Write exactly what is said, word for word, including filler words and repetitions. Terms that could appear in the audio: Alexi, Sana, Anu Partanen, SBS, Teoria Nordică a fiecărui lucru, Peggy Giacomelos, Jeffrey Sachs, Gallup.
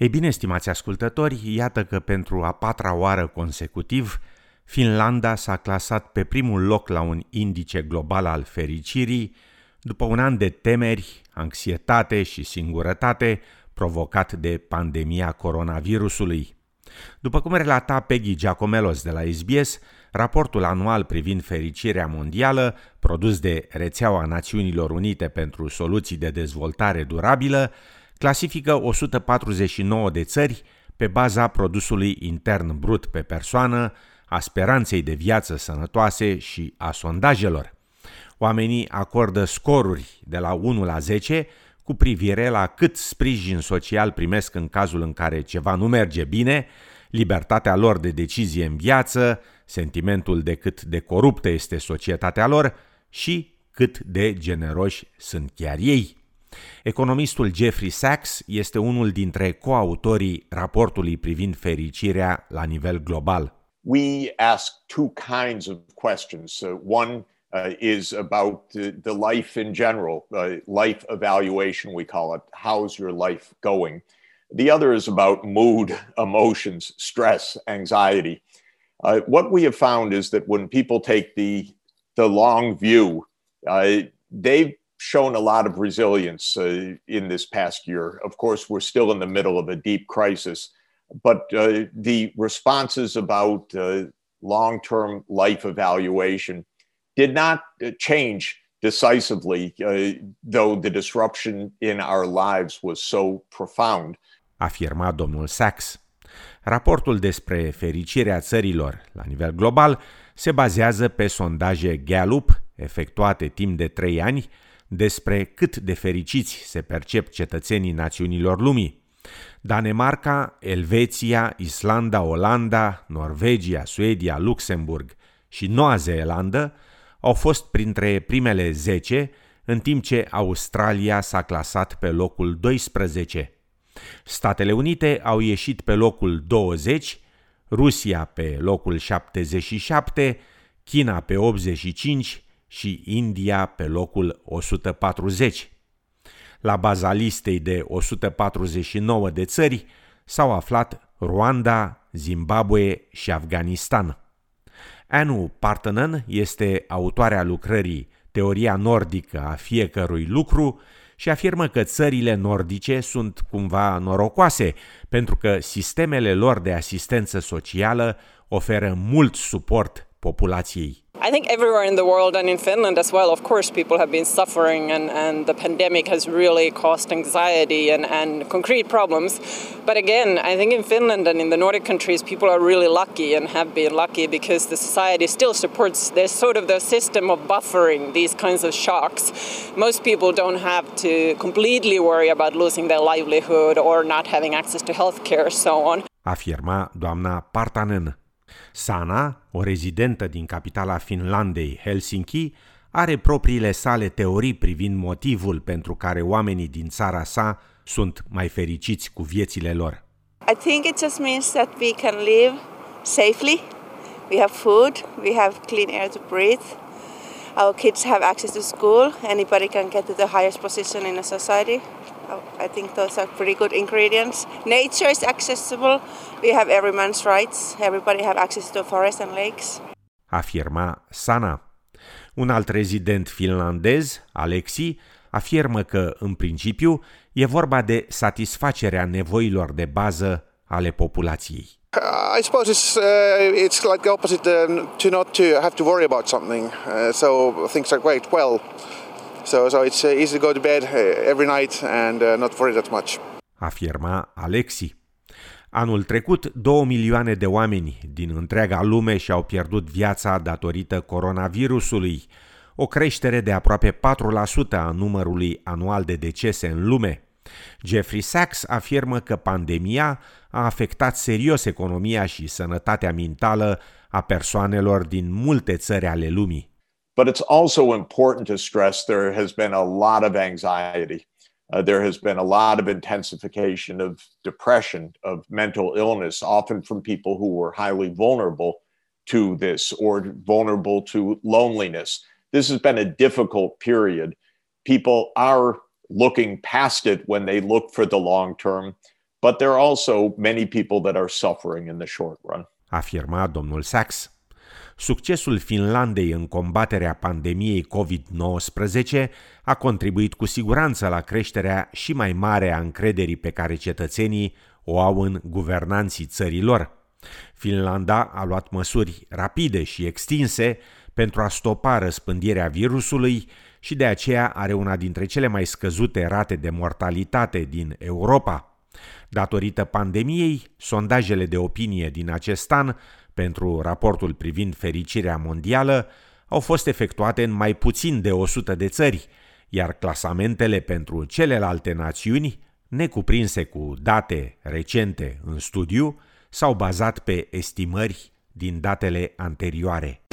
Ei bine, stimați ascultători, iată că pentru a patra oară consecutiv, Finlanda s-a clasat pe primul loc la un indice global al fericirii, după un an de temeri, anxietate și singurătate provocat de pandemia coronavirusului. După cum relata Peggy Giacomelos de la S B S, raportul anual privind fericirea mondială, produs de Rețeaua Națiunilor Unite pentru Soluții de Dezvoltare Durabilă, clasifică o sută patruzeci și nouă de țări pe baza produsului intern brut pe persoană, a speranței de viață sănătoase și a sondajelor. Oamenii acordă scoruri de la unu la zece cu privire la cât sprijin social primesc în cazul în care ceva nu merge bine, libertatea lor de decizie în viață, sentimentul de cât de coruptă este societatea lor și cât de generoși sunt chiar ei. Economistul Jeffrey Sachs este unul dintre coautorii raportului privind fericirea la nivel global. We ask two kinds of questions. Uh, one uh, is about the, the life in general, uh, life evaluation we call it, how's your life going? The other is about mood, emotions, stress, anxiety. Uh, what we have found is that when people take the, the long view, uh, they've shown a lot of resilience uh, in this past year. Of course, we're still in the middle of a deep crisis, but uh, the responses about uh, long-term life evaluation did not change decisively, uh, though the disruption in our lives was so profound. Afirma domnul Sachs. Raportul despre fericirea țărilor la nivel global se bazează pe sondaje Gallup, efectuate timp de trei ani, despre cât de fericiți se percep cetățenii națiunilor lumii. Danemarca, Elveția, Islanda, Olanda, Norvegia, Suedia, Luxemburg și Noua Zeelandă au fost printre primele zece, în timp ce Australia s-a clasat pe locul doisprezece. Statele Unite au ieșit pe locul douăzeci, Rusia pe locul șaptezeci și șapte, China pe optzeci și cinci, și India pe locul o sută patruzeci. La baza listei de o sută patruzeci și nouă de țări s-au aflat Rwanda, Zimbabwe și Afganistan. Anu Partanen este autoarea lucrării Teoria Nordică a fiecărui lucru și afirmă că țările nordice sunt cumva norocoase, pentru că sistemele lor de asistență socială oferă mult suport populației. I think everywhere in the world and in Finland as well, of course, people have been suffering and, and the pandemic has really caused anxiety and, and concrete problems. But again, I think in Finland and in the Nordic countries, people are really lucky and have been lucky because the society still supports, there's sort of the system of buffering these kinds of shocks. Most people don't have to completely worry about losing their livelihood or not having access to healthcare, so on. Afirma doamna Partanen. Sana, o rezidentă din capitala Finlandei, Helsinki, are propriile sale teorii privind motivul pentru care oamenii din țara sa sunt mai fericiți cu viețile lor. I think it just means that we can live safely. We have food, we have clean air to breathe. Our kids have access to school. Anybody can get to the highest position in a society. I think those are pretty good ingredients. Nature is accessible. We have every man's rights. Everybody have access to forests and lakes. Afirma Sana. Un alt rezident finlandez, Alexi, afirmă că, în principiu, e vorba de satisfacerea nevoilor de bază ale populației. Uh, I suppose it's uh, it's like the opposite um, to not to have to worry about something. Uh, so things are quite well. So so it's easy to go to bed every night and uh, not worry that much. Afirma Alexi. Anul trecut, două milioane de oameni din întreaga lume și-au pierdut viața datorită coronavirusului, o creștere de aproape patru la sută a numărului anual de decese în lume. Jeffrey Sachs afirmă că pandemia a afectat serios economia și sănătatea mentală a persoanelor din multe țări ale lumii. But it's also important to stress there has been a lot of anxiety. Uh, there has been a lot of intensification of depression, of mental illness, often from people who were highly vulnerable to this or vulnerable to loneliness. This has been a difficult period. People are looking past it when they look for the long term, but there are also many people that are suffering in the short run. Afirma domnul Sachs. Succesul Finlandei în combaterea pandemiei covid nouăsprezece a contribuit cu siguranță la creșterea și mai mare a încrederii pe care cetățenii o au în guvernanții țărilor. Finlanda a luat măsuri rapide și extinse pentru a stopa răspândirea virusului și de aceea are una dintre cele mai scăzute rate de mortalitate din Europa. Datorită pandemiei, sondajele de opinie din acest an pentru raportul privind fericirea mondială au fost efectuate în mai puțin de o sută de țări, iar clasamentele pentru celelalte națiuni, necuprinse cu date recente în studiu, s-au bazat pe estimări din datele anterioare.